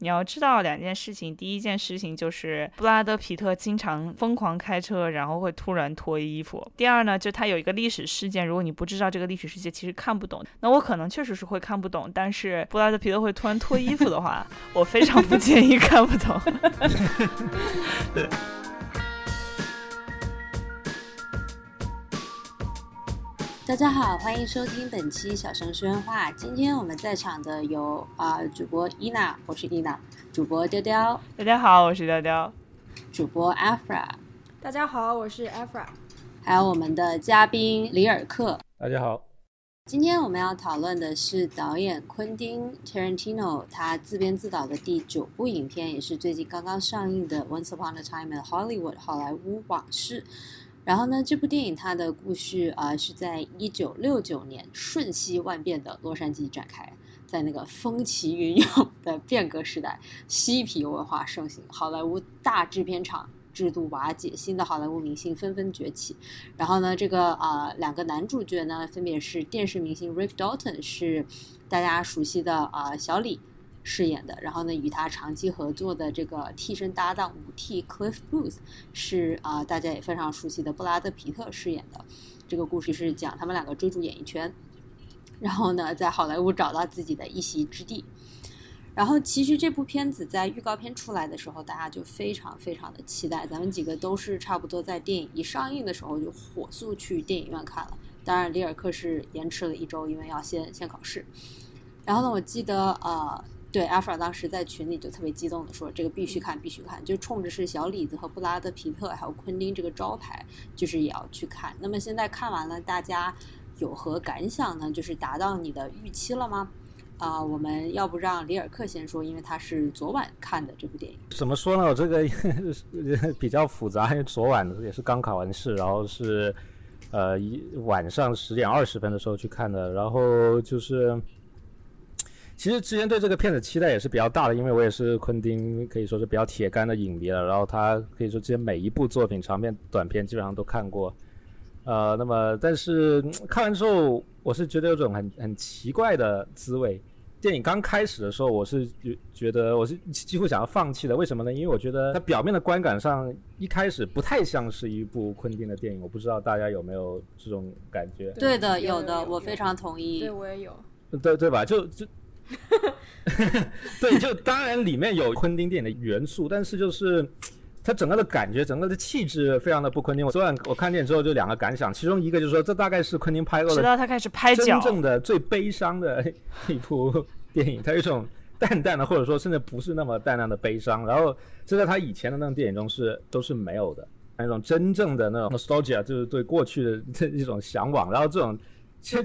你要知道两件事情，第一件事情就是布拉德皮特经常疯狂开车，然后会突然脱衣服。第二呢，就他有一个历史事件，如果你不知道这个历史事件，其实看不懂。那我可能确实是会看不懂，但是布拉德皮特会突然脱衣服的话，我非常不建议看不懂。大家好，欢迎收听本期小声说人话。今天我们在场的有主播伊娜，我是伊娜；主播雕雕，大家好，我是雕雕；主播 Afra， 大家好，我是 Afra； 还有我们的嘉宾里尔克，大家好。今天我们要讨论的是导演昆汀 Tarantino 他自编自导的第9部影片，也是最近刚刚上映的《Once Upon a Time in Hollywood》好莱坞往事。然后呢，这部电影它的故事是在1969年瞬息万变的洛杉矶展开，在那个风起云涌的变革时代，嬉皮文化盛行，好莱坞大制片厂制度瓦解，新的好莱坞明星纷纷崛起。然后呢，这个2个男主角呢，分别是电视明星 Rick Dalton， 是大家熟悉的小李饰演的，然后呢，与他长期合作的这个替身搭档五 T Cliff Booth 是大家也非常熟悉的布拉德皮特饰演的。这个故事是讲他们2个追逐演艺圈，然后呢，在好莱坞找到自己的一席之地。然后其实这部片子在预告片出来的时候，大家就非常非常的期待，咱们几个都是差不多在电影一上映的时候就火速去电影院看了。当然里尔克是延迟了1周，因为要先考试。然后呢，我记得对 Afra 当时在群里就特别激动的说，这个必须看必须看，就冲着是小李子和布拉德皮特还有昆汀这个招牌，就是也要去看。那么现在看完了，大家有何感想呢？就是达到你的预期了吗？我们要不让里尔克先说，因为他是昨晚看的这部电影。怎么说呢，我这个比较复杂，因为昨晚也是刚考完试，然后是晚上10:20的时候去看的。然后就是其实之前对这个片子期待也是比较大的，因为我也是昆汀可以说是比较铁杆的影迷了，然后他可以说之前每一部作品长片短片基本上都看过，那么但是看完之后我是觉得有种很奇怪的滋味。电影刚开始的时候我是觉得我是几乎想要放弃的，为什么呢？因为我觉得它表面的观感上一开始不太像是一部昆汀的电影，我不知道大家有没有这种感觉。对的，有的，我非常同意。对，我也有。对吧？就对，就当然里面有昆汀电影的元素，但是就是它整个的感觉整个的气质非常的不昆汀。昨晚我看电影之后就2个感想，其中一个就是说这大概是昆汀拍过的，直到他开始拍脚真正的最悲伤的一部电影，它有一种淡淡的或者说甚至不是那么淡淡的悲伤，然后这在他以前的那种电影中是都是没有的那种真正的那种 nostalgia， 就是对过去的一种向往。然后这种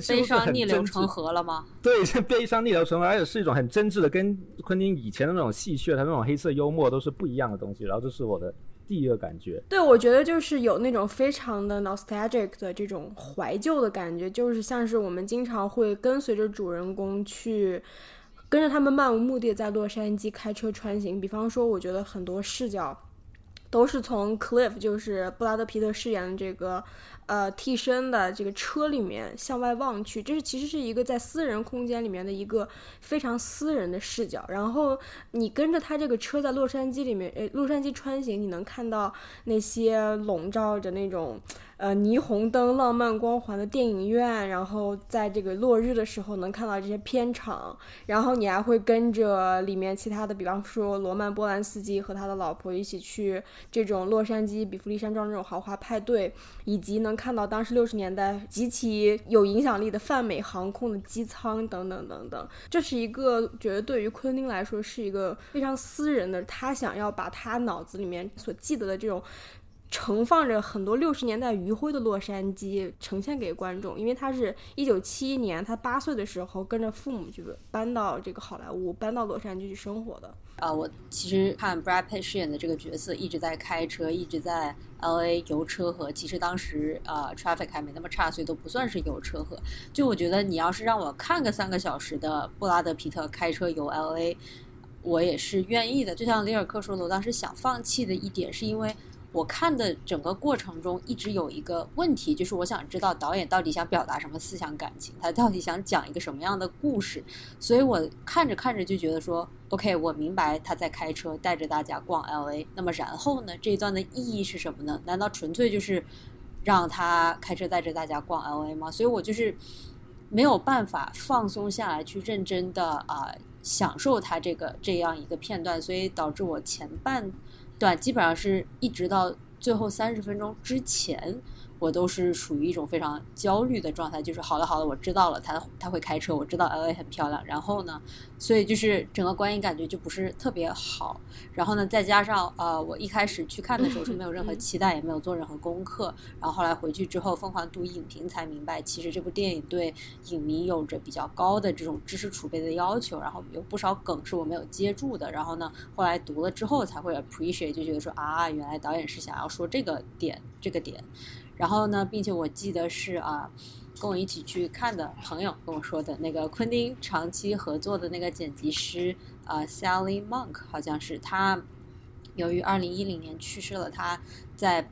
悲伤逆流成河了吗？对，这悲伤逆流成河，而且是一种很真挚的，跟昆汀以前的那种戏谑他那种黑色幽默都是不一样的东西。然后这是我的第1个感觉。对，我觉得就是有那种非常的 nostalgic 的这种怀旧的感觉，就是像是我们经常会跟随着主人公去跟着他们漫无目的在洛杉矶开车穿行。比方说我觉得很多视角都是从 Cliff 就是布拉德皮特饰演的这个替身的这个车里面向外望去，这是其实是一个在私人空间里面的一个非常私人的视角。然后你跟着他这个车在洛杉矶里面洛杉矶穿行，你能看到那些笼罩着那种霓虹灯浪漫光环的电影院，然后在这个落日的时候能看到这些片场，然后你还会跟着里面其他的，比方说罗曼波兰斯基和他的老婆一起去这种洛杉矶比弗利山庄这种豪华派对，以及能看到当时60年代极其有影响力的泛美航空的机舱等等等等。这是一个觉得对于昆汀来说是一个非常私人的，他想要把他脑子里面所记得的这种盛放着很多60年代余晖的洛杉矶呈现给观众。因为他是1971年，他8岁的时候跟着父母去搬到这个好莱坞，搬到洛杉矶去生活的。我其实看 Brad Pitt 饰演的这个角色一直在开车，一直在 LA 游车河。其实当时traffic 还没那么差，所以都不算是游车河。就我觉得你要是让我看个3个小时的布拉德皮特开车游 LA， 我也是愿意的。就像里尔克说的，我当时想放弃的一点是因为我看的整个过程中一直有一个问题，就是我想知道导演到底想表达什么思想感情，他到底想讲一个什么样的故事。所以我看着看着就觉得说 OK， 我明白他在开车带着大家逛 LA， 那么然后呢，这一段的意义是什么呢？难道纯粹就是让他开车带着大家逛 LA 吗？所以我就是没有办法放松下来去认真的享受他这样一个片段，所以导致我前半段基本上是一直到最后30分钟之前，我都是属于一种非常焦虑的状态，就是好了，我知道了他会开车，我知道 LA 很漂亮，然后呢，所以就是整个观影感觉就不是特别好。然后呢，再加上我一开始去看的时候是没有任何期待，也没有做任何功课，然后后来回去之后疯狂读影评才明白，其实这部电影对影迷有着比较高的这种知识储备的要求，然后有不少梗是我没有接住的。然后呢，后来读了之后才会 appreciate， 就觉得说原来导演是想要说这个点。然后呢，并且我记得是跟我一起去看的朋友跟我说的，那个昆汀长期合作的那个剪辑师Sally Menke， 好像是他由于2010年去世了，他在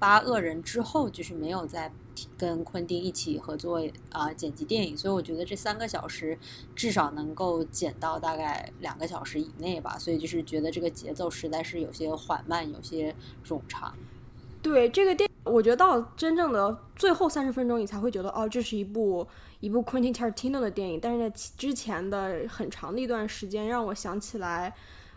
八恶人之后就是没有在跟昆汀一起合作剪辑电影，所以我觉得这3个小时至少能够剪到大概2个小时以内吧，所以就是觉得这个节奏实在是有些缓慢，有些冗长。对，这个电影我觉得到真正的最后30分钟你才会觉得这是一部 Quentin Tarantino 的电影，但是在之前的很长的一段时间让我想起来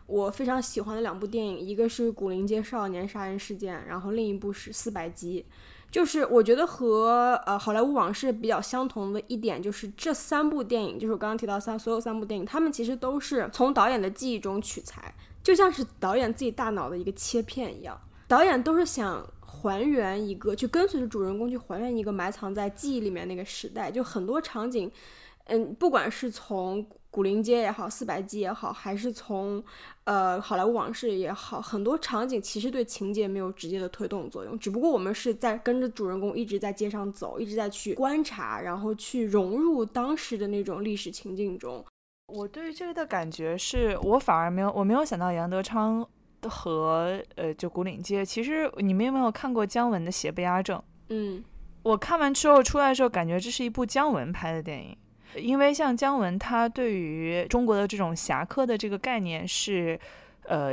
我非常喜欢的2部电影，一个是《古灵街少年杀人事件》，然后另一部是《400集》。就是我觉得和好莱坞往事比较相同的一点就是这3部电影，就是我刚刚提到所有三部电影，他们其实都是从导演的记忆中取材，就像是导演自己大脑的一个切片一样，导演都是想还原一个，去跟随着主人公去还原一个埋藏在记忆里面那个时代。就很多场景不管是从古灵街也好，400集也好，还是从好莱坞往事也好，很多场景其实对情节没有直接的推动作用，只不过我们是在跟着主人公一直在街上走，一直在去观察，然后去融入当时的那种历史情境中。我对于这个的感觉是我没有想到杨德昌和就古岭街。其实你们有没有看过姜文的《邪不压正》？我看完之后出来的时候感觉这是一部姜文拍的电影，因为像姜文他对于中国的这种侠客的这个概念是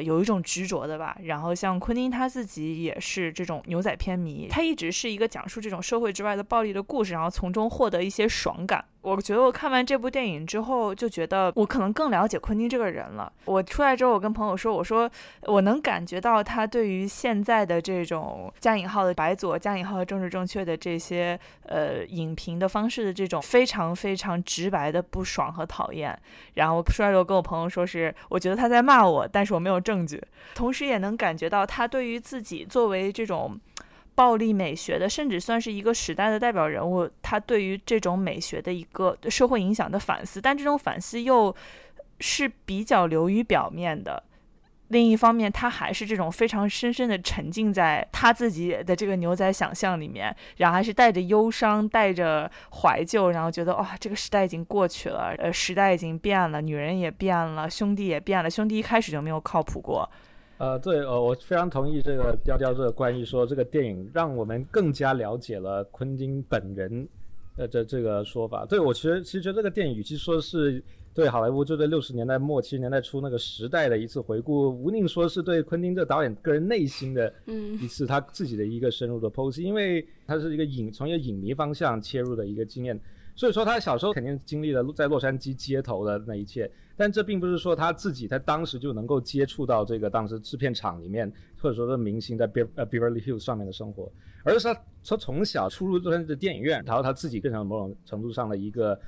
有一种执着的吧。然后像昆汀他自己也是这种牛仔片迷，他一直是一个讲述这种社会之外的暴力的故事，然后从中获得一些爽感。我觉得我看完这部电影之后就觉得我可能更了解昆汀这个人了。我出来之后我跟朋友说，我说我能感觉到他对于现在的这种加引号的白左，加引号的政治正确的这些影评的方式的这种非常非常直白的不爽和讨厌。然后我出来之后跟我朋友说，是我觉得他在骂我，但是我没有证据。同时也能感觉到他对于自己作为这种暴力美学的，甚至算是一个时代的代表人物，他对于这种美学的一个社会影响的反思，但这种反思又是比较流于表面的。另一方面他还是这种非常深深的沉浸在他自己的这个牛仔想象里面，然后还是带着忧伤，带着怀旧，然后觉得这个时代已经过去了，时代已经变了，女人也变了，兄弟也变了，兄弟一开始就没有靠谱过。对，我非常同意这个雕这个关于说这个电影让我们更加了解了昆汀本人的这个说法。对，我其实觉得这个电影与其说是对好莱坞就对60年代末70年代初那个时代的一次回顾，无宁说是对昆汀这导演个人内心的一次他自己的一个深入的剖析，因为他是从一个影迷方向切入的一个经验，所以说他小时候肯定经历了在洛杉矶街头的那一切，但这并不是说他自己在当时就能够接触到这个当时制片厂里面或者说是明星在 Beverly Hills 上面的生活，而是他从小出入洛杉矶的电影院，然后他自己变成某种程度上的一个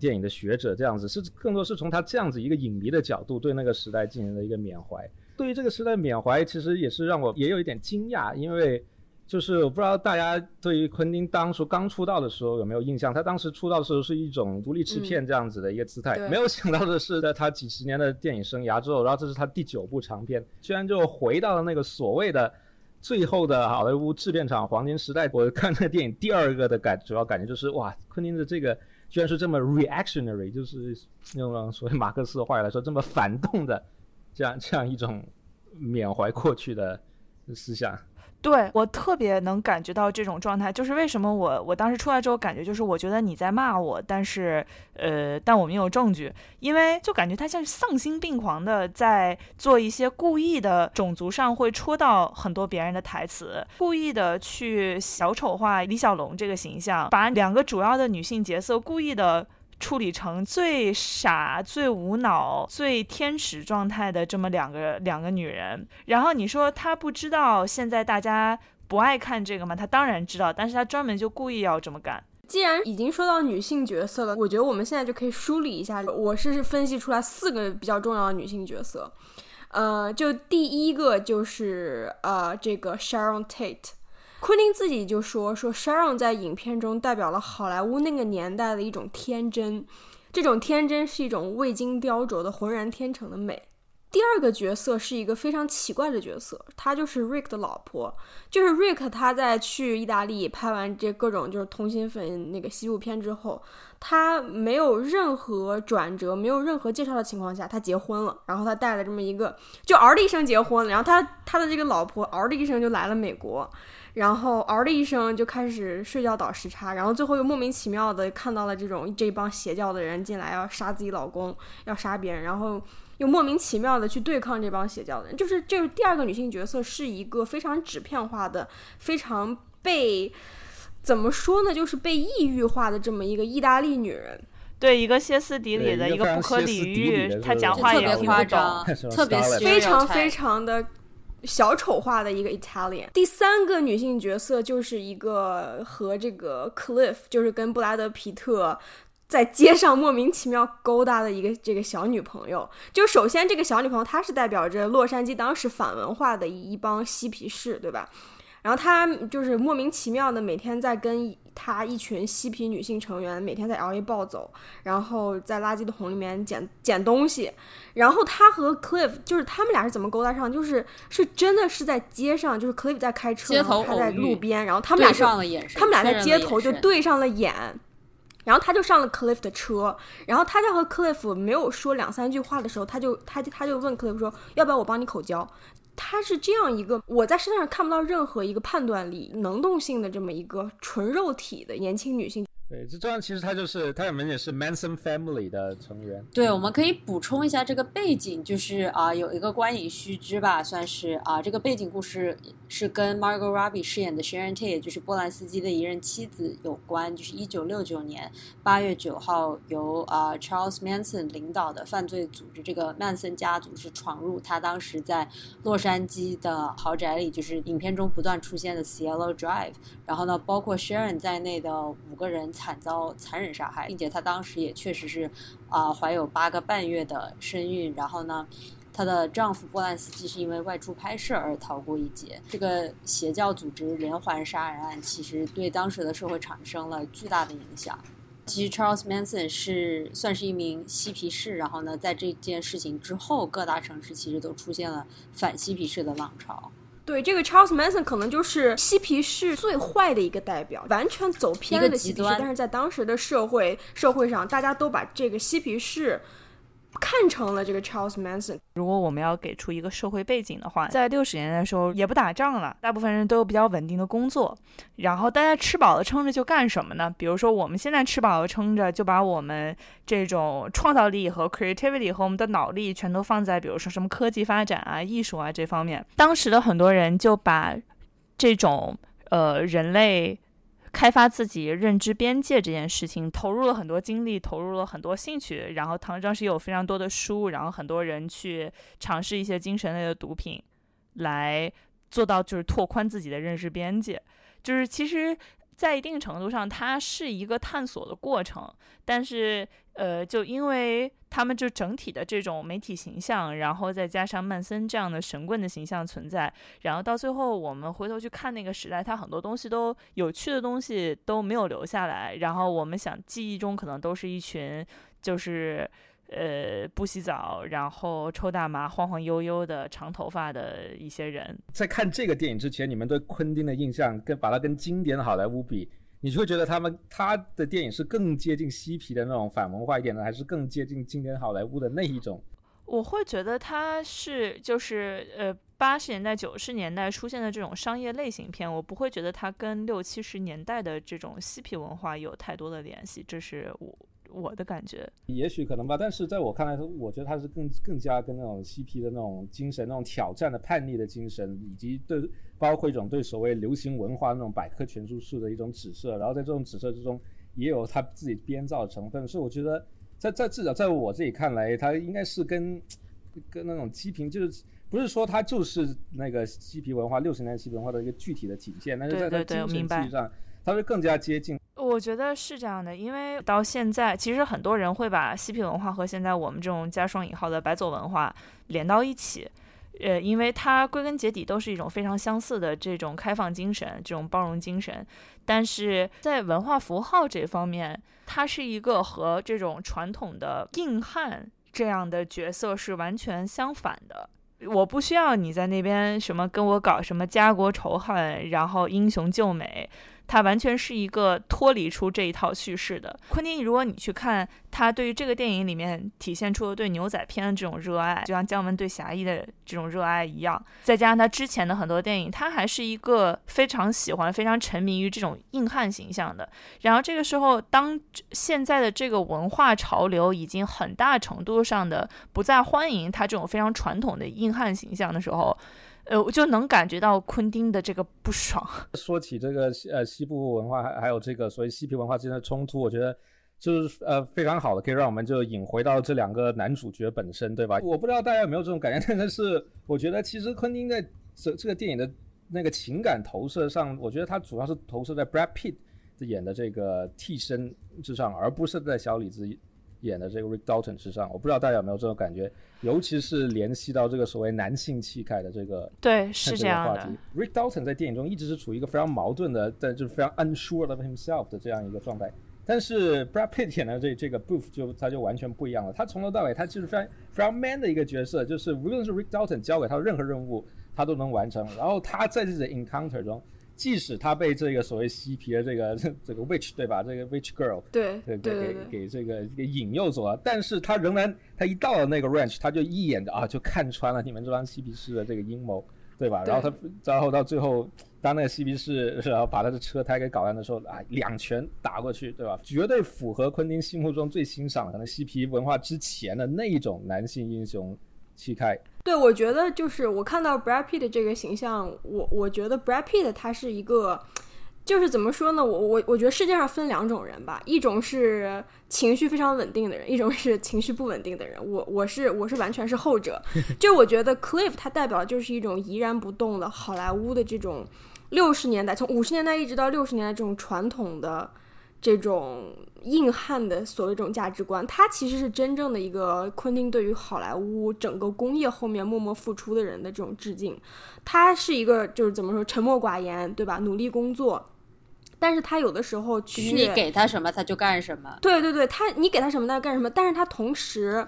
电影的学者，这样子是更多是从他这样子一个影迷的角度对那个时代进行了一个缅怀。对于这个时代缅怀其实也是让我也有一点惊讶，因为就是我不知道大家对于昆汀当初刚出道的时候有没有印象，他当时出道的时候是一种独立制片这样子的一个姿态，没有想到的是在他几十年的电影生涯之后，然后这是他第9部长片，居然就回到了那个所谓的最后的好莱坞制片厂黄金时代。我看那个电影第2个的主要感觉就是哇，昆汀的这个居然是这么 reactionary， 就是用所谓马克思的话来说这么反动的这样一种缅怀过去的思想。对，我特别能感觉到这种状态，就是为什么我当时出来之后感觉就是我觉得你在骂我，但是但我没有证据，因为就感觉他像是丧心病狂的在做一些故意的种族上会戳到很多别人的台词，故意的去小丑化李小龙这个形象，把两个主要的女性角色故意的处理成最傻最无脑最天使状态的这么两个女人。然后你说她不知道现在大家不爱看这个吗？她当然知道，但是她专门就故意要这么干。既然已经说到女性角色了，我觉得我们现在就可以梳理一下，我是分析出来4个比较重要的女性角色。就第一个就是这个 Sharon Tate，昆汀自己就说 Sharon 在影片中代表了好莱坞那个年代的一种天真，这种天真是一种未经雕琢的浑然天成的美。第二个角色是一个非常奇怪的角色，她就是 Rick 的老婆，就是 Rick 他在去意大利拍完这各种就是同性粉那个西部片之后，他没有任何转折没有任何介绍的情况下他结婚了，然后他带了这么一个就嗷的一声结婚了，然后他的这个老婆嗷的一声就来了美国，然后嗷的一声就开始睡觉倒时差，然后最后又莫名其妙的看到了这帮邪教的人进来要杀自己老公要杀别人，然后又莫名其妙的去对抗这帮邪教的人。就是这第二个女性角色是一个非常纸片化的非常被怎么说呢就是被抑郁化的这么一个意大利女人。对，一个歇斯底里的一个不可理喻，她讲话也挺夸张，特别非常非常的小丑化的一个 Italian。 第三个女性角色就是一个和这个 Cliff 就是跟布拉德皮特在街上莫名其妙勾搭的一个这个小女朋友。就首先这个小女朋友她是代表着洛杉矶当时反文化的一帮嬉皮士，对吧？然后她就是莫名其妙的每天在跟她一群嬉皮女性成员每天在 LA 暴走，然后在垃圾桶里面捡东西。然后她和 Cliff 就是他们俩是怎么勾搭上，就是真的是在街上，就是 Cliff 在开车，然后她在路边，然后他们俩在街头就对上了眼，然后他就上了 Cliff 的车，然后他在和 Cliff 没有说2-3句话的时候，他就问 Cliff 说要不要我帮你口交。他是这样一个我在身上看不到任何一个判断力能动性的这么一个纯肉体的年轻女性。对，这样其实他们也是 Manson Family 的成员。对，我们可以补充一下这个背景，就是有一个观影须知吧，算是这个背景故事是跟 Margot Robbie 饰演的 Sharon Tate 就是波兰斯基的一任妻子有关，就是1969年8月9号由Charles Manson 领导的犯罪组织这个曼森家族是闯入他当时在洛杉矶的豪宅里，就是影片中不断出现的 Cielo Drive， 然后呢包括 Sharon 在内的5个人惨遭残忍杀害，并且她当时也确实是怀有8个半月的身孕，然后呢她的丈夫波兰斯基是因为外出拍摄而逃过一劫。这个邪教组织连环杀人案其实对当时的社会产生了巨大的影响。其实 Charles Manson 算是一名嬉皮士，然后呢在这件事情之后各大城市其实都出现了反嬉皮士的浪潮。对，这个 Charles Manson 可能就是嬉皮士最坏的一个代表，完全走偏了的嬉皮士，但是在当时的社会上大家都把这个嬉皮士看成了这个 Charles Manson。 如果我们要给出一个社会背景的话，在60年代的时候也不打仗了，大部分人都有比较稳定的工作，然后大家吃饱了撑着就干什么呢？比如说我们现在吃饱了撑着就把我们这种创造力和 creativity 和我们的脑力全都放在比如说什么科技发展啊艺术啊这方面。当时的很多人就把这种人类开发自己认知边界这件事情投入了很多精力，投入了很多兴趣，然后当时有非常多的书，然后很多人去尝试一些精神类的毒品来做到就是拓宽自己的认知边界。就是其实在一定程度上它是一个探索的过程，但是就因为他们就整体的这种媒体形象，然后再加上曼森这样的神棍的形象存在，然后到最后我们回头去看那个时代，他很多东西都有趣的东西都没有留下来，然后我们想记忆中可能都是一群就是不洗澡然后抽大麻晃晃悠悠的长头发的一些人。在看这个电影之前，你们对昆汀的印象把它跟经典的好莱坞比，你就会觉得他的电影是更接近嬉皮的那种反文化一点的，还是更接近经典好莱坞的那一种？我会觉得它是就是80年代90年代出现的这种商业类型片，我不会觉得它跟60-70年代的这种嬉皮文化有太多的联系，这是我的感觉。也许可能吧，但是在我看来，我觉得它是更加跟那种嬉皮的那种精神，那种挑战的叛逆的精神，以及对包括一种对所谓流行文化那种百科全书式的一种指涉，然后在这种指涉之中也有它自己编造的成分，所以我觉得在至少在我自己看来，它应该是跟那种嬉皮，就是不是说它就是那个嬉皮文化60年代嬉皮文化的一个具体的体现，但是在它精神体系上它是更加接近。我觉得是这样的，因为到现在其实很多人会把嬉皮文化和现在我们这种加双引号的白左文化连到一起，因为它归根结底都是一种非常相似的这种开放精神，这种包容精神，但是在文化符号这方面，它是一个和这种传统的硬汉这样的角色是完全相反的。我不需要你在那边什么跟我搞什么家国仇恨，然后英雄救美，它完全是一个脱离出这一套叙事的。昆汀，如果你去看他对于这个电影里面体现出的对牛仔片的这种热爱，就像姜文对侠义的这种热爱一样，再加上他之前的很多电影，他还是一个非常喜欢非常沉迷于这种硬汉形象的。然后这个时候，当现在的这个文化潮流已经很大程度上的不再欢迎他这种非常传统的硬汉形象的时候，我就能感觉到昆汀的这个不爽。说起这个西部文化还有这个所谓嬉皮文化之间的冲突，我觉得就是非常好的，可以让我们就引回到这两个男主角本身，对吧？我不知道大家有没有这种感觉，但是我觉得其实昆汀在这个电影的那个情感投射上，我觉得他主要是投射在 Brad Pitt 演的这个替身之上，而不是在小李子演的这个 Rick Dalton 之上。我不知道大家有没有这种感觉，尤其是联系到这个所谓男性气概的这个，对，是这样的。Rick Dalton 在电影中一直是处于一个非常矛盾的，但就是非常 unsure of himself 的这样一个状态。但是 Brad Pitt 演的这个 Booth 他就完全不一样了。他从头到尾他就是非常 man 的一个角色，就是无论是 Rick Dalton 交给他任何任务，他都能完成。然后他在这个 encounter 中，即使他被这个所谓嬉皮的这个 witch 对吧，这个 witch girl 对给给引诱走了，但是他仍然他一到了那个 ranch 他就一眼就看穿了你们这帮嬉皮士的这个阴谋，对吧？对，然后到最后当那个嬉皮士然后把他的车胎给搞烂的时候，两拳打过去，对吧？绝对符合昆汀心目中最欣赏的可能嬉皮文化之前的那一种男性英雄气概。对，我觉得就是我看到 Brad Pitt 的这个形象，我觉得 Brad Pitt 他是一个，就是怎么说呢，我觉得世界上分两种人吧，一种是情绪非常稳定的人，一种是情绪不稳定的人。我是完全是后者。就我觉得 Cliff 他代表就是一种怡然不动的好莱坞的这种60年代，从50年代一直到60年代这种传统的这种硬汉的所谓这种价值观，他其实是真正的一个昆汀对于好莱坞整个工业后面默默付出的人的这种致敬。他是一个就是怎么说，沉默寡言，对吧？努力工作，但是他有的时候去你给他什么他就干什么，对对对，你给他什么他就干什么，但是他同时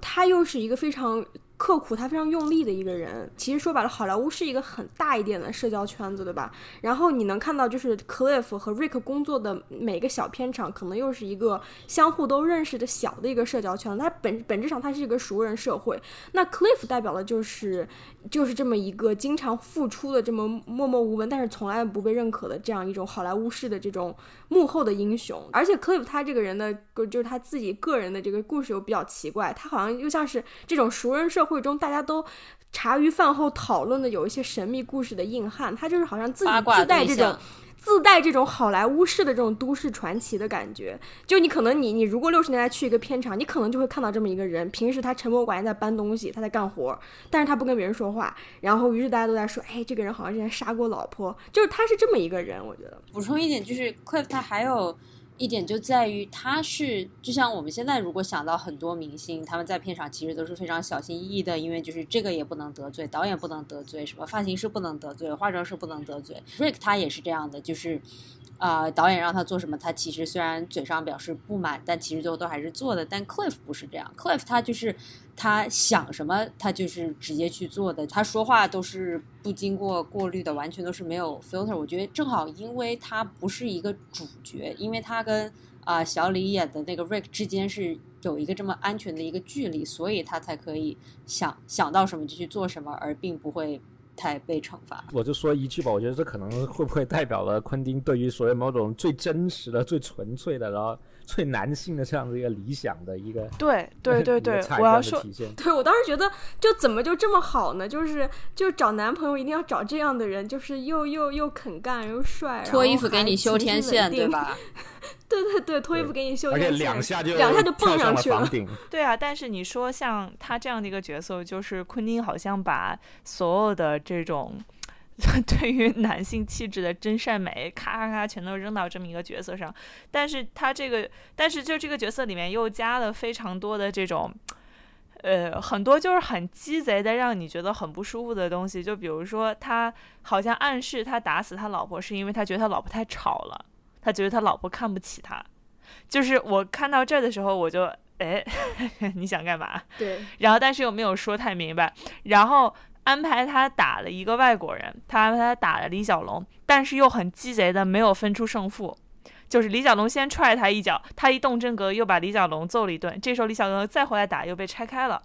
他又是一个非常刻苦，他非常用力的一个人。其实说白了，好莱坞是一个很大一点的社交圈子，对吧？然后你能看到就是 Cliff 和 Rick 工作的每个小片场可能又是一个相互都认识的小的一个社交圈，它本质上它是一个熟人社会。那 Cliff 代表的就是这么一个经常付出的这么默默无闻但是从来不被认可的这样一种好莱坞式的这种幕后的英雄。而且 Cliff 他这个人的就是他自己个人的这个故事又比较奇怪，他好像又像是这种熟人社会中大家都茶余饭后讨论的有一些神秘故事的硬汉，他就是好像自己自带这种好莱坞式的这种都市传奇的感觉。就你可能你如果60年代去一个片场，你可能就会看到这么一个人，平时他沉默寡言在搬东西，他在干活，但是他不跟别人说话，然后于是大家都在说，哎，这个人好像之前杀过老婆，就是他是这么一个人。我觉得补充一点就是 Cliff 他还有一点就在于他是就像我们现在如果想到很多明星他们在片场其实都是非常小心翼翼的，因为就是这个也不能得罪导演，不能得罪什么发型师，不能得罪化妆师，不能得罪 Rick 他也是这样的，就是导演让他做什么他其实虽然嘴上表示不满但其实最后都还是做的。但 Cliff 不是这样， Cliff 他就是他想什么他就是直接去做的，他说话都是不经过过滤的，完全都是没有 filter。 我觉得正好因为他不是一个主角，因为他跟小李演的那个 Rick 之间是有一个这么安全的一个距离，所以他才可以想到什么就去做什么，而并不会太被惩罚。我就说一句吧，我觉得这可能会不会代表了昆汀对于所谓某种最真实的、最纯粹的，然后最男性的这样的一个理想的一个，对，我要说，对，我当时觉得就怎么就这么好呢？就是找男朋友一定要找这样的人，就是又肯干又帅，脱衣服给你修天线，对吧？对，脱衣服给你修天线，而且两下就蹦上去了。对啊，但是你说像他这样的一个角色，就是昆汀好像把所有的这种对于男性气质的真善美咔咔全都扔到这么一个角色上，但是就这个角色里面又加了非常多的这种很多就是很鸡贼的让你觉得很不舒服的东西。就比如说他好像暗示他打死他老婆是因为他觉得他老婆太吵了，他觉得他老婆看不起他。就是我看到这儿的时候我就你想干嘛？对，然后但是又没有说太明白，然后安排他打了一个外国人，他安排他打了李小龙，但是又很鸡贼的没有分出胜负。就是李小龙先踹他一脚，他一动真格又把李小龙揍了一顿，这时候李小龙再回来打又被拆开了。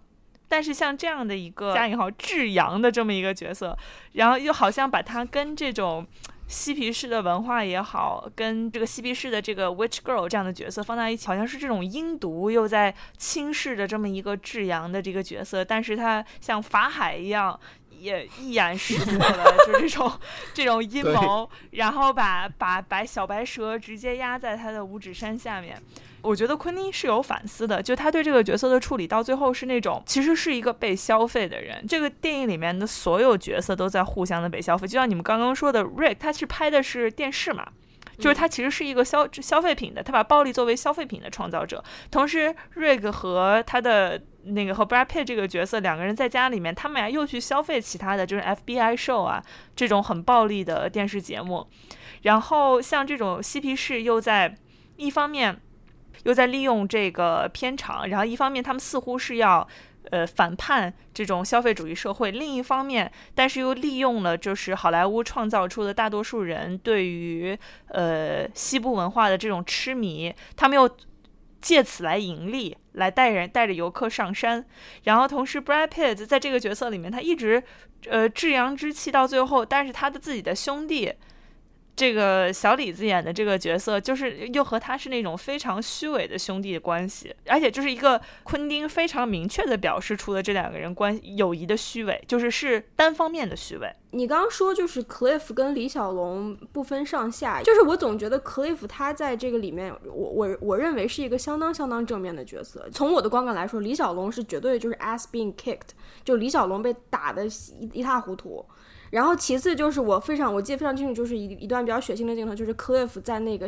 但是像这样的一个加引号至阳的这么一个角色，然后又好像把他跟这种嬉皮士的文化也好，跟这个嬉皮士的这个 witch girl 这样的角色放在一起，好像是这种阴毒又在轻视着这么一个至阳的这个角色，但是他像法海一样也一眼识破了就这种阴谋，然后把小白蛇直接压在他的五指山下面。我觉得昆汀是有反思的，就他对这个角色的处理到最后是那种其实是一个被消费的人。这个电影里面的所有角色都在互相的被消费，就像你们刚刚说的 Rick 他是拍的是电视嘛，就是他其实是一个消费品的，他把暴力作为消费品的创造者。同时 Rick 和他的那个和 Brad Pitt 这个角色两个人在家里面，他们俩又去消费其他的就是 FBI show 啊这种很暴力的电视节目。然后像这种嬉皮士又在一方面又在利用这个片场，然后一方面他们似乎是要反叛这种消费主义社会，另一方面但是又利用了就是好莱坞创造出的大多数人对于西部文化的这种痴迷，他们又借此来盈利，来带着游客上山。然后同时 Brad Pitt 在这个角色里面他一直至阳之气到最后，但是他的自己的兄弟这个小李子演的这个角色就是又和他是那种非常虚伪的兄弟的关系，而且就是一个昆汀非常明确的表示出了这两个人友谊的虚伪，就是单方面的虚伪。你刚刚说就是 Cliff 跟李小龙不分上下，就是我总觉得 Cliff 他在这个里面我认为是一个相当正面的角色。从我的观感来说，李小龙是绝对就是 ass being kicked， 就李小龙被打得一塌糊涂。然后其次就是我记得非常清楚，就是一段比较血腥的镜头，就是 Cliff 在那个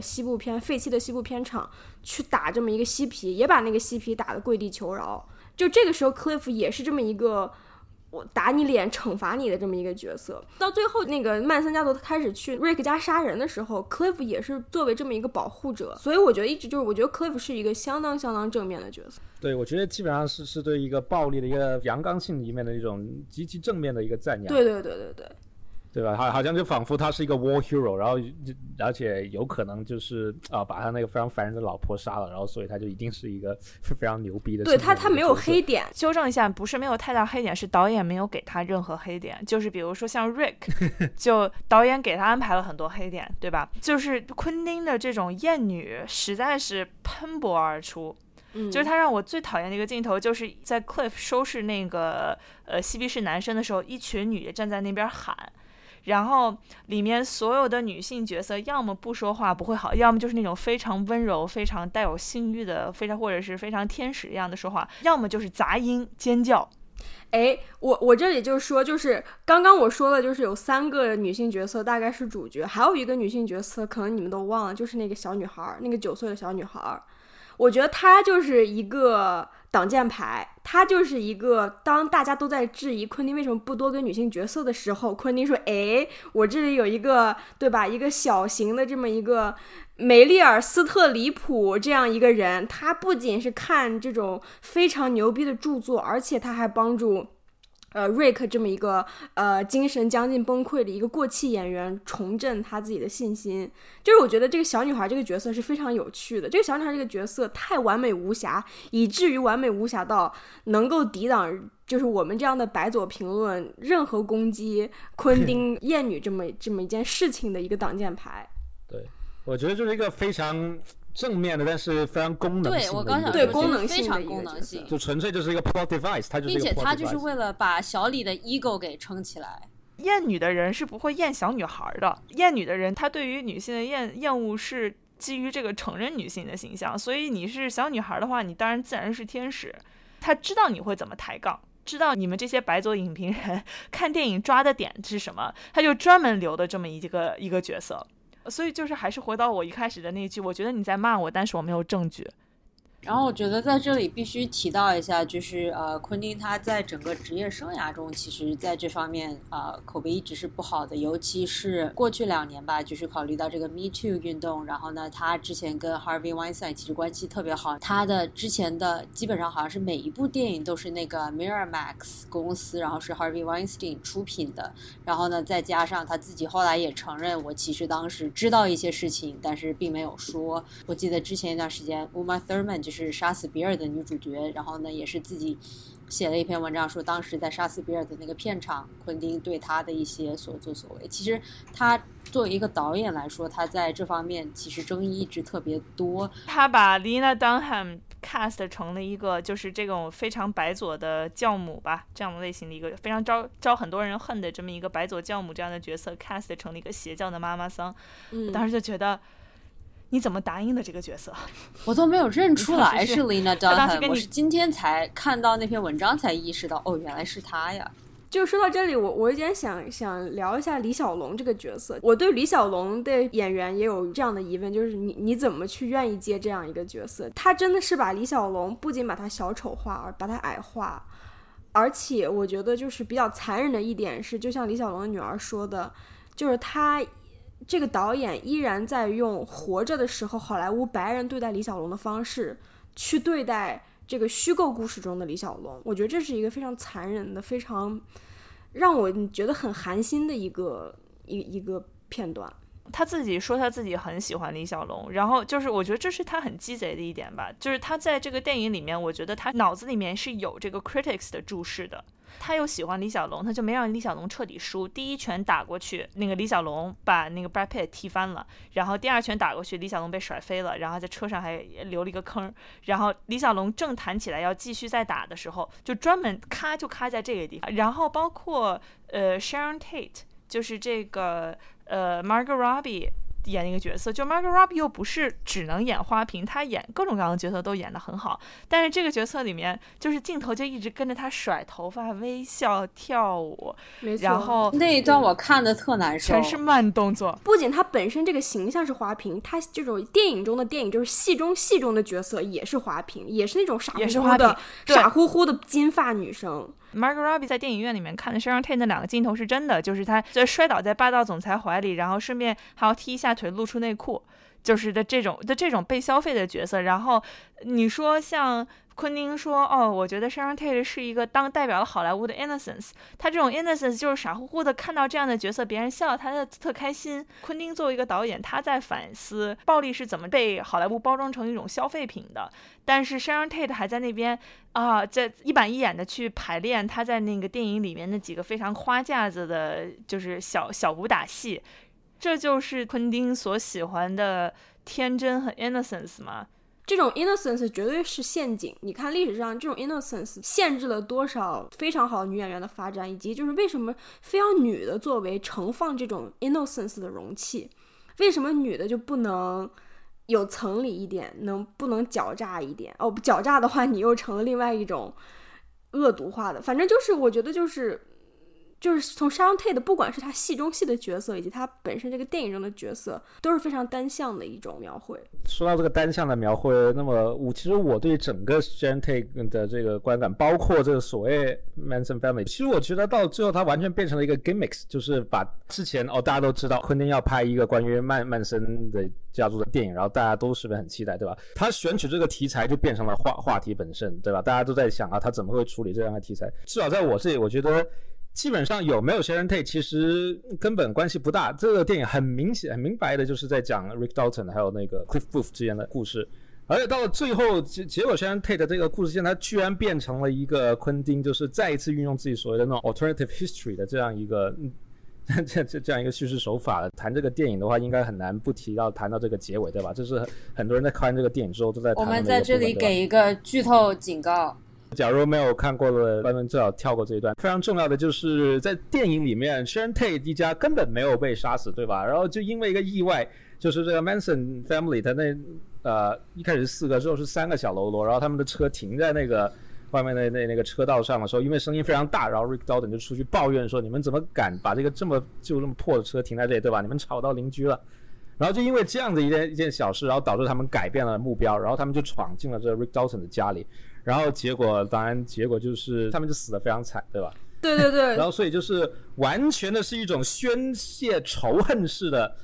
废弃的西部片场去打这么一个嬉皮，也把那个嬉皮打得跪地求饶。就这个时候 Cliff 也是这么一个我打你脸惩罚你的这么一个角色。到最后那个曼森家族开始去 Rick 家杀人的时候， Cliff 也是作为这么一个保护者。所以我觉得我觉得 Cliff 是一个相当正面的角色。对，我觉得基本上是对一个暴力的一个阳刚性里面的一种极其正面的一个赞扬。对对吧？好像就仿佛他是一个 war hero， 然后而且有可能就是把他那个非常烦人的老婆杀了，然后所以他就一定是一个非常牛逼的。对，他没有黑点。纠正一下，不是没有太大黑点，是导演没有给他任何黑点。就是比如说像 Rick， 就导演给他安排了很多黑点，对吧？就是昆汀的这种艳女实在是喷薄而出。就是他让我最讨厌的一个镜头，就是在 Cliff 收拾那个嬉皮士男生的时候，一群女的站在那边喊。然后里面所有的女性角色要么不说话不会好，要么就是那种非常温柔非常带有性欲的或者是非常天使一样的说话，要么就是杂音尖叫。我这里就说，就是刚刚我说了，就是有三个女性角色大概是主角，还有一个女性角色可能你们都忘了，就是那个小女孩，那个9岁的小女孩。我觉得她就是一个挡箭牌，他就是一个当大家都在质疑昆汀为什么不多跟女性角色的时候，昆汀说我这里有一个，对吧，一个小型的这么一个梅丽尔·斯特里普这样一个人，他不仅是看这种非常牛逼的著作，而且他还帮助 Rick 这么一个精神将近崩溃的一个过气演员重振他自己的信心。就是我觉得这个小女孩这个角色是非常有趣的，这个小女孩这个角色太完美无瑕，以至于完美无瑕到能够抵挡就是我们这样的白左评论任何攻击昆汀艳女这么一件事情的一个挡箭牌。对，我觉得就是一个非常正面的但是非常功能性的，对，我刚想对功能性，非常功能性，就纯粹就是一个 plot device， 它就是一个 plot device， 并且它就是为了把小李的 ego 给撑起来。厌女的人是不会厌小女孩的，厌女的人他对于女性的厌恶是基于这个成人女性的形象，所以你是小女孩的话你当然自然是天使，他知道你会怎么抬杠，知道你们这些白左影评人看电影抓的点是什么，他就专门留的这么一个角色。所以就是还是回到我一开始的那句，我觉得你在骂我但是我没有证据。然后我觉得在这里必须提到一下，就是昆汀他在整个职业生涯中其实在这方面口碑一直是不好的，尤其是过去2年吧，就是考虑到这个 Me Too 运动，然后呢他之前跟 Harvey Weinstein 其实关系特别好，他的之前的基本上好像是每一部电影都是那个 Miramax 公司，然后是 Harvey Weinstein 出品的，然后呢再加上他自己后来也承认我其实当时知道一些事情但是并没有说。我记得之前一段时间 Uma Thurman 就是杀死比尔的女主角，然后呢也是自己写了一篇文章说当时在杀死比尔的那个片场昆汀对他的一些所作所为。其实他作为一个导演来说他在这方面其实争议一直特别多，他把 Lena Dunham cast 成了一个就是这种非常白左的教母吧，这样类型的一个非常 招很多人恨的这么一个白左教母这样的角色 cast 成了一个邪教的妈妈桑。当时就觉得你怎么答应的这个角色，我都没有认出来是 Lena Dunham， 我是今天才看到那篇文章才意识到，哦，原来是她呀。就说到这里，我有点想聊一下李小龙这个角色。我对李小龙的演员也有这样的疑问，就是你怎么去愿意接这样一个角色？他真的是把李小龙不仅把他小丑化，而把他矮化，而且我觉得就是比较残忍的一点是，就像李小龙的女儿说的，就是他。这个导演依然在用活着的时候好莱坞白人对待李小龙的方式去对待这个虚构故事中的李小龙，我觉得这是一个非常残忍的非常让我觉得很寒心的一个片段。他自己说他自己很喜欢李小龙，然后就是我觉得这是他很鸡贼的一点吧，就是他在这个电影里面我觉得他脑子里面是有这个 critics 的注释的，他又喜欢李小龙，他就没让李小龙彻底输，第一拳打过去那个李小龙把那个 Brad Pitt 踢翻了，然后第二拳打过去李小龙被甩飞了，然后在车上还留了一个坑，然后李小龙正弹起来要继续再打的时候就专门咔就咔在这个地方。然后包括Sharon Tate 就是这个Margot Robbie 演一个角色，就 Margot Robbie 又不是只能演花瓶，她演各种各样的角色都演得很好，但是这个角色里面就是镜头就一直跟着她甩头发微笑跳舞，没错，然后那一段我看得特难受，全是慢动作。不仅她本身这个形象是花瓶，她这种电影中的电影就是戏中的角色也是花瓶，也是那种傻乎乎的金发女生。Margot Robbie 在电影院里面看的 Sharon Tate 那两个镜头是真的，就是她在摔倒在霸道总裁怀里，然后顺便还要踢一下腿露出内裤，就是这种被消费的角色。然后你说像昆汀说哦，我觉得 Sharon Tate 是一个代表了好莱坞的 innocence， 他这种 innocence 就是傻乎乎的看到这样的角色别人笑他特开心。昆汀作为一个导演他在反思暴力是怎么被好莱坞包装成一种消费品的，但是 Sharon Tate 还在那边在一板一眼的去排练他在那个电影里面那几个非常花架子的就是小武打戏。这就是昆汀所喜欢的天真和 innocence 吗？这种 innocence 绝对是陷阱，你看历史上这种 innocence 限制了多少非常好的女演员的发展，以及就是为什么非要女的作为盛放这种 innocence 的容器，为什么女的就不能有层理一点，不能狡诈一点，哦，狡诈的话你又成了另外一种恶毒化的。反正就是我觉得就是就是从 Sharon Tate 的，不管是他戏中戏的角色以及他本身这个电影中的角色，都是非常单向的一种描绘。说到这个单向的描绘，那么其实我对整个 Sharon Tate 的这个观感，包括这个所谓 Manson Family， 其实我觉得到最后他完全变成了一个 gimmicks， 就是把之前大家都知道昆汀要拍一个关于曼森的家族的电影，然后大家都十分很期待，对吧？他选取这个题材就变成了话题本身，对吧？大家都在想他怎么会处理这样的题材。至少在我这里，我觉得基本上有没有 Sharon Tate 其实根本关系不大。这个电影很明显很明白的就是在讲 Rick Dalton 还有那个 Cliff Booth 之间的故事，而且到了最后结果 Sharon Tate 的这个故事线它居然变成了一个昆汀就是再一次运用自己所谓的那种 alternative history 的这样一个叙事手法。谈这个电影的话应该很难不谈到这个结尾，对吧？这是很多人在看完这个电影之后都在谈。我们在这里给一个剧透警告，假如没有看过的观众最好跳过这一段。非常重要的就是在电影里面 Sharon Tate 一家根本没有被杀死，对吧？然后就因为一个意外，就是这个 Manson Family 他那一开始是4个，之后是3个小喽啰，然后他们的车停在那个外面的那个车道上的时候，因为声音非常大，然后 Rick Dalton 就出去抱怨说，你们怎么敢把这个这么破的车停在这里，对吧？你们吵到邻居了。然后就因为这样的一件小事，然后导致他们改变了目标，然后他们就闯进了这个 Rick Dalton 的家里，然后当然结果就是他们就死得非常惨，对吧？对对对。然后所以就是完全的是一种宣泄仇恨式的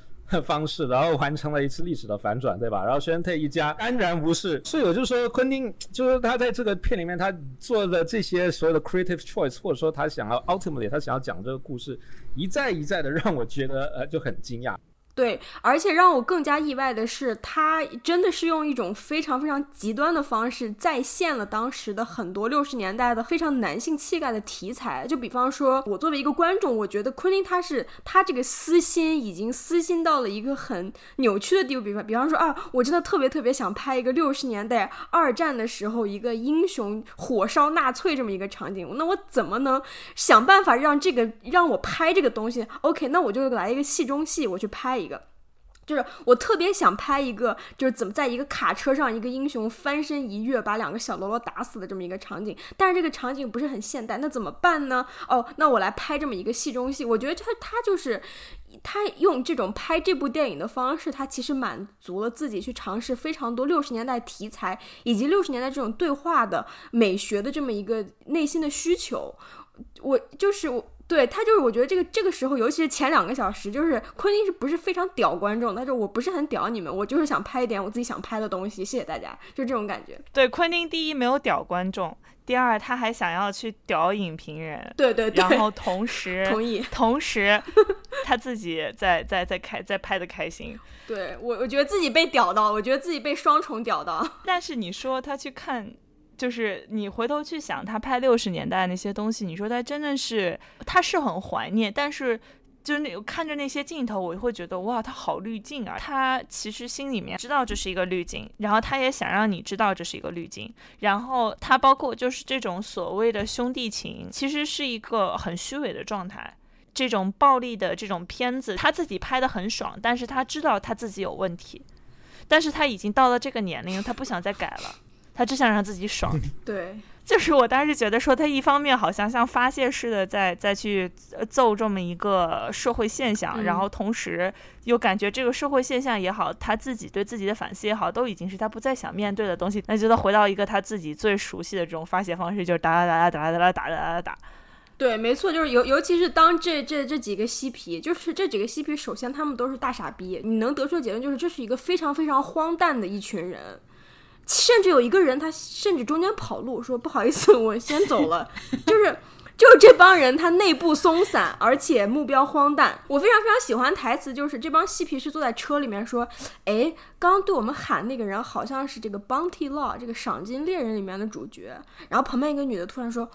方式，然后完成了一次历史的反转，对吧？然后 Sharon Tate 一家安然无事。所以我就说昆汀就是他在这个片里面他做的这些所有的 creative choice， 或者说他想要 ultimately 他想要讲这个故事，一再一再的让我觉得就很惊讶。对，而且让我更加意外的是，他真的是用一种非常非常极端的方式再现了当时的很多60年代的非常男性气概的题材。就比方说，我作为一个观众，我觉得昆汀他这个私心已经私心到了一个很扭曲的地步。比方说我真的特别特别想拍一个60年代二战的时候一个英雄火烧纳粹这么一个场景，那我怎么能想办法让我拍这个东西 ？OK， 那我就来一个戏中戏，我去拍一个。就是我特别想拍一个，就是怎么在一个卡车上，一个英雄翻身一跃把2个小喽啰打死的这么一个场景，但是这个场景不是很现代，那怎么办呢？那我来拍这么一个戏中戏。我觉得他就是他用这种拍这部电影的方式，他其实满足了自己去尝试非常多60年代题材以及60年代这种对话的美学的这么一个内心的需求。对，他就是我觉得这个时候，尤其是前2个小时，就是昆汀是不是非常屌观众，他说我不是很屌你们，我就是想拍一点我自己想拍的东西，谢谢大家，就这种感觉。对，昆汀第一没有屌观众，第2他还想要去屌影评人。对对对。然后同时他自己在拍的开心。对，我觉得自己被屌到，我觉得自己被双重屌到。但是你说他去看，就是你回头去想他拍60年代那些东西，你说他真的是他是很怀念，但是就是看着那些镜头我会觉得哇他好滤镜啊。他其实心里面知道这是一个滤镜，然后他也想让你知道这是一个滤镜，然后他包括就是这种所谓的兄弟情其实是一个很虚伪的状态。这种暴力的这种片子他自己拍得很爽，但是他知道他自己有问题，但是他已经到了这个年龄他不想再改了，他只想让自己爽。对，就是我当时觉得说他一方面好像发泄似的再去揍这么一个社会现象，然后同时又感觉这个社会现象也好，他自己对自己的反思也好，都已经是他不再想面对的东西，那就回到一个他自己最熟悉的这种发泄方式，就是打打打打打打打打打打。对，没错，就是尤其是当这几个嬉皮，就是这几个嬉皮，首先他们都是大傻逼，你能得出的结论就是这是一个非常非常荒诞的一群人。甚至有一个人他甚至中间跑路说不好意思我先走了，就是这帮人他内部松散而且目标荒诞。我非常非常喜欢台词，就是这帮嬉皮士坐在车里面说，哎，刚刚对我们喊那个人好像是这个 Bounty Law 这个赏金猎人里面的主角，然后旁边一个女的突然说，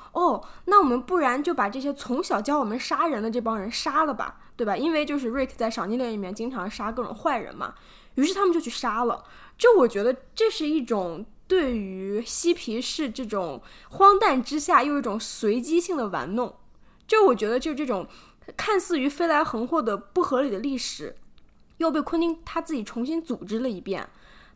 那我们不然就把这些从小教我们杀人的这帮人杀了吧，对吧？因为就是 Rick 在赏金猎人里面经常杀各种坏人嘛，于是他们就去杀了。就我觉得这是一种对于嬉皮士这种荒诞之下又一种随机性的玩弄，就我觉得就这种看似于飞来横祸的不合理的历史又被昆汀他自己重新组织了一遍，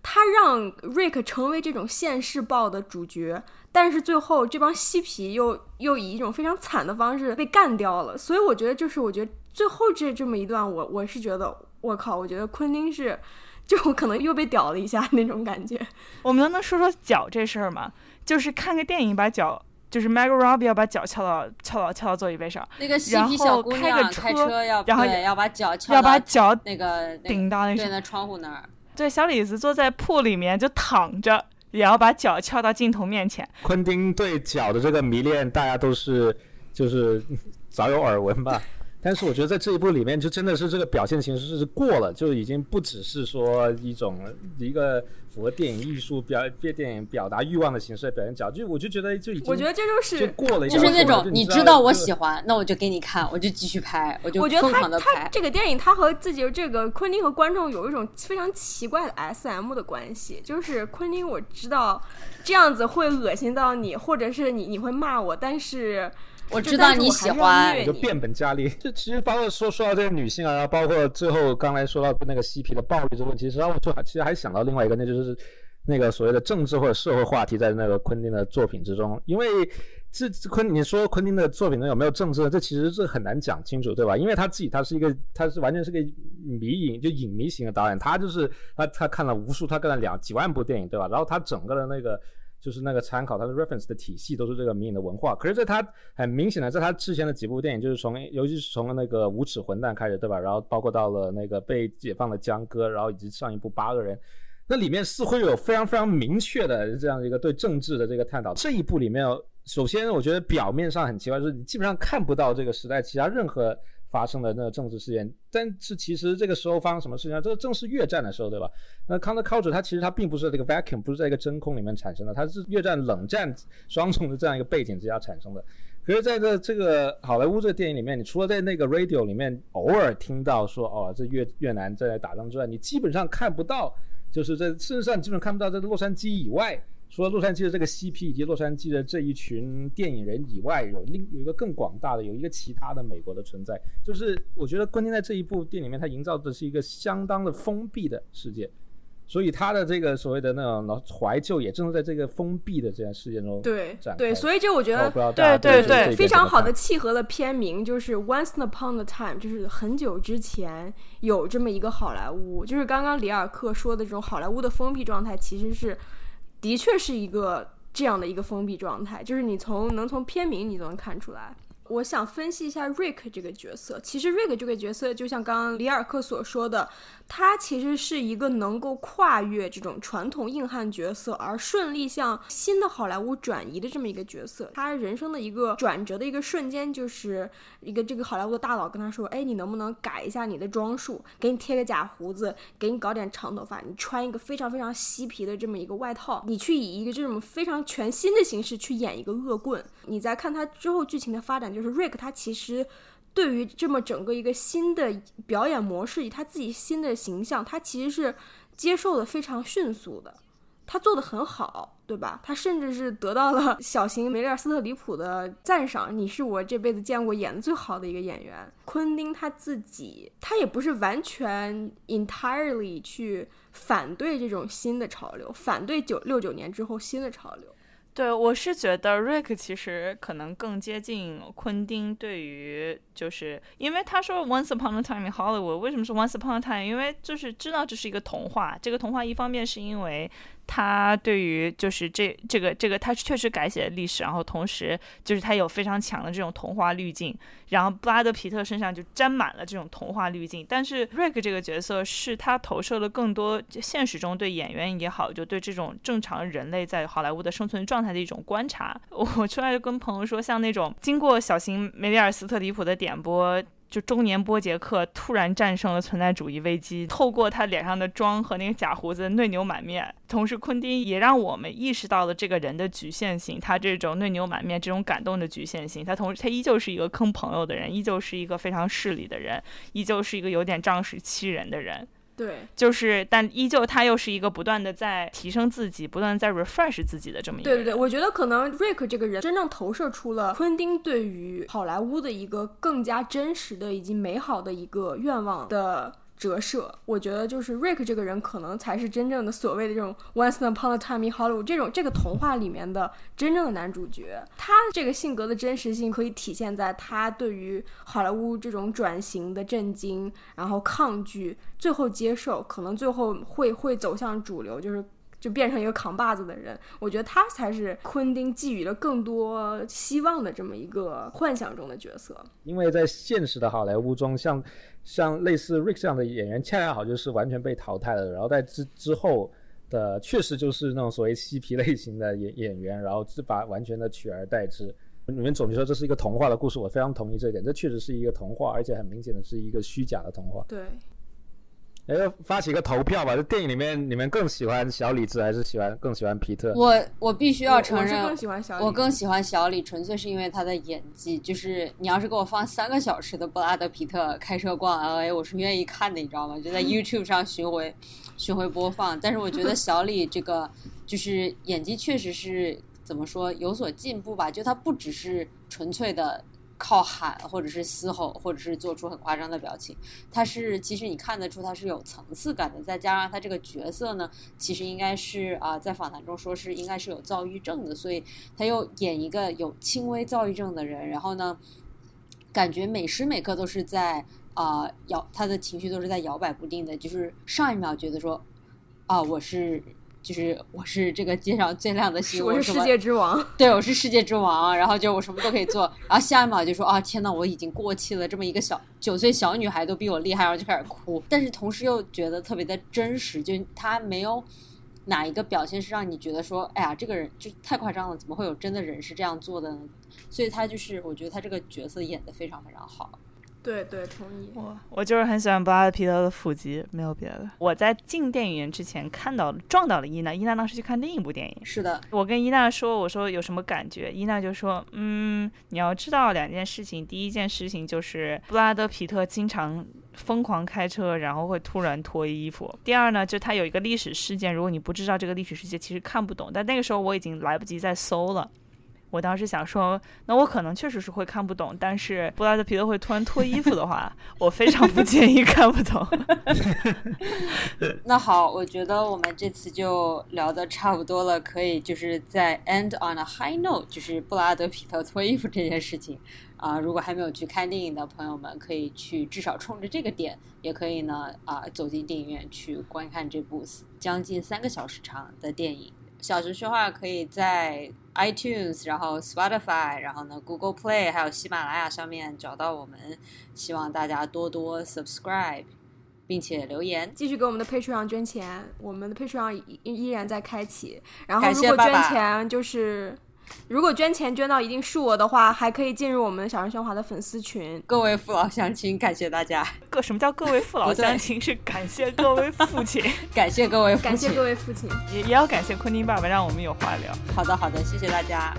他让 Rick 成为这种现世报的主角，但是最后这帮嬉皮又以一种非常惨的方式被干掉了。所以我觉得就是我觉得最后这么一段我是觉得我靠，我觉得昆汀是就可能又被屌了一下那种感觉。我们能说说脚这事儿吗？就是看个电影把脚，就是 Margot Robbie 要把脚翘到座椅背上，那个嬉皮小姑娘开车要把脚翘到要把脚顶到那窗户那儿。对，小李子坐在铺里面就躺着，也要把脚翘到镜头面前。昆汀对脚的这个迷恋，大家都是就是早有耳闻吧。但是我觉得在这一部里面就真的是这个表现形式是过了，就已经不只是说一个符合电影艺术电影表达欲望的形式表现脚，就我就觉得就已经，我觉得这就是就过了一，就是那种你知道我喜欢那我就给你看，我就继续拍，我就疯狂的拍。我觉得他这个电影他和自己这个昆汀和观众有一种非常奇怪的 SM 的关系，就是昆汀我知道这样子会恶心到你，或者是你会骂我，但是我知道你喜欢，我就变本加厉。这其实包括说到这个女性啊，包括最后刚才说到那个嬉皮的暴力这个问题，实际上我其实还想到另外一个，那就是那个所谓的政治或者社会话题在那个昆汀的作品之中。因为你说昆汀的作品中有没有政治，这其实是很难讲清楚，对吧？因为他自己他是完全是个迷影，就影迷型的导演，他就是他看了无数，他看了几万部电影，对吧？然后他整个的那个就是那个参考他的 reference 的体系都是这个迷影的文化。可是在他很明显的在他之前的几部电影，就是尤其是从那个无耻混蛋开始，对吧？然后包括到了那个被解放的江歌，然后以及上一部八恶人，那里面似乎有非常非常明确的这样一个对政治的这个探讨。这一部里面首先我觉得表面上很奇怪，就是你基本上看不到这个时代其他任何发生的那个政治事件，但是其实这个时候发生什么事情呢？这个正是越战的时候，对吧？那 counterculture 它其实它并不是这个 vacuum， 不是在一个真空里面产生的，它是越战、冷战双重的这样一个背景之下产生的。可是在这个好莱坞这个电影里面，你除了在那个 radio 里面偶尔听到说哦这越南在打仗之外，你基本上看不到，就是在事实上你基本上看不到在洛杉矶以外，除了洛杉矶的这个嬉皮以及洛杉矶的这一群电影人以外，有一个更广大的，有一个其他的美国的存在。就是我觉得昆汀在这一部电影里面，他营造的是一个相当的封闭的世界，所以他的这个所谓的那种怀旧也正是在这个封闭的这样世界中展开。对，所以这我觉得对非常好的契合了片名，就是 Once Upon a Time， 就是很久之前有这么一个好莱坞。就是刚刚里尔克说的这种好莱坞的封闭状态，其实是的确是一个这样的一个封闭状态，就是你能从片名你都能看出来。我想分析一下 Rick 这个角色。其实 Rick 这个角色就像刚刚里尔克所说的，他其实是一个能够跨越这种传统硬汉角色而顺利向新的好莱坞转移的这么一个角色。他人生的一个转折的一个瞬间，就是一个这个好莱坞的大佬跟他说，哎，你能不能改一下你的装束，给你贴个假胡子，给你搞点长头发，你穿一个非常非常嬉皮的这么一个外套，你去以一个这种非常全新的形式去演一个恶棍。你再看他之后剧情的发展，就是 Rick 他其实对于这么整个一个新的表演模式，以他自己新的形象，他其实是接受的非常迅速的，他做的很好，对吧？他甚至是得到了小型梅丽尔斯特里普的赞赏，你是我这辈子见过演的最好的一个演员。昆汀他自己他也不是完全 entirely 去反对这种新的潮流，反对69年之后新的潮流。对，我是觉得 Rick 其实可能更接近昆汀，对于就是因为他说 Once upon a time in Hollywood， 为什么是 Once upon a time？ 因为就是知道这是一个童话，这个童话一方面是因为他对于就是这个他确实改写了历史，然后同时就是他有非常强的这种童话滤镜，然后布拉德皮特身上就沾满了这种童话滤镜。但是 Rick 这个角色是他投射了更多现实中对演员也好，就对这种正常人类在好莱坞的生存状态的一种观察。我出来就跟朋友说，像那种经过小型梅丽尔斯特里普的点拨，就中年波杰克突然战胜了存在主义危机，透过他脸上的妆和那个假胡子内牛满面。同时昆汀也让我们意识到了这个人的局限性，他这种内牛满面这种感动的局限性。他依旧是一个坑朋友的人，依旧是一个非常势利的人，依旧是一个有点仗势欺人的人。对，就是但依旧他又是一个不断的在提升自己，不断在 refresh 自己的这么一个人。对，我觉得可能 Rick 这个人真正投射出了昆汀对于好莱坞的一个更加真实的以及美好的一个愿望的折射。我觉得就是 Rick 这个人可能才是真正的所谓的这种 Once Upon a Time in Hollywood 这个童话里面的真正的男主角。他这个性格的真实性可以体现在他对于好莱坞这种转型的震惊，然后抗拒，最后接受，可能最后会走向主流，就变成一个扛把子的人。我觉得他才是昆汀寄予了更多希望的这么一个幻想中的角色。因为在现实的好莱坞中，像类似 Rick 这样的演员恰恰好就是完全被淘汰了，然后在之后的确实就是那种所谓嬉皮类型的演员，然后把完全的取而代之。你们总是说这是一个童话的故事，我非常同意这一点，这确实是一个童话，而且很明显的是一个虚假的童话。对，发起一个投票吧，这电影里面你们更喜欢小李子还是更喜欢皮特？我必须要承认，我更喜欢小李，纯粹是因为他的演技。就是你要是给我放3个小时的布拉德皮特开车逛 LA， 我是愿意看的，你知道吗？就在 YouTube 上巡回播放。但是我觉得小李这个就是演技确实是怎么说有所进步吧，就他不只是纯粹的靠喊或者是嘶吼或者是做出很夸张的表情，他是其实你看得出他是有层次感的。再加上他这个角色呢，其实应该是在访谈中说是应该是有躁郁症的，所以他又演一个有轻微躁郁症的人，然后呢感觉每时每刻都是在他的情绪都是在摇摆不定的，就是上一秒觉得说我是这个街上最亮的星，我是世界之王，对，我是世界之王，然后就我什么都可以做，然后下一秒就说天哪，我已经过气了，这么一个9岁小女孩都比我厉害，然后就开始哭。但是同时又觉得特别的真实，就她没有哪一个表现是让你觉得说哎呀这个人就太夸张了，怎么会有真的人是这样做的呢？所以她就是我觉得她这个角色演得非常非常好。对对，同意。我就是很喜欢布拉德皮特的腹肌，没有别的。我在进电影院之前撞到了伊娜，伊娜当时去看另一部电影。是的，我跟伊娜说，我说有什么感觉？伊娜就说，你要知道2件事情。第一件事情就是布拉德皮特经常疯狂开车，然后会突然脱衣服。第二呢，就他有一个历史事件，如果你不知道这个历史事件，其实看不懂。但那个时候我已经来不及再搜了。我当时想说，那我可能确实是会看不懂，但是布拉德皮特会突然脱衣服的话，我非常不建议看不懂。那好，我觉得我们这次就聊得差不多了，可以就是在 end on a high note， 就是布拉德皮特脱衣服这件事情。如果还没有去看电影的朋友们，可以去至少冲着这个点，也可以呢走进电影院去观看这部将近3个小时长的电影。小熊说话可以在 iTunes， 然后 Spotify， 然后呢 Google Play 还有喜马拉雅上面找到我们，希望大家多多 subscribe 并且留言，继续给我们的 Patreon 捐钱，我们的 Patreon 依然在开启。然后如果捐钱就是如果捐钱捐到一定数额的话，还可以进入我们小人喧哗的粉丝群。各位父老乡亲，感谢大家。什么叫各位父老乡亲？是感谢各位父亲，感谢各位父亲，感谢各位父亲，也要感谢昆汀爸爸，让我们有话聊。好的，好的，谢谢大家。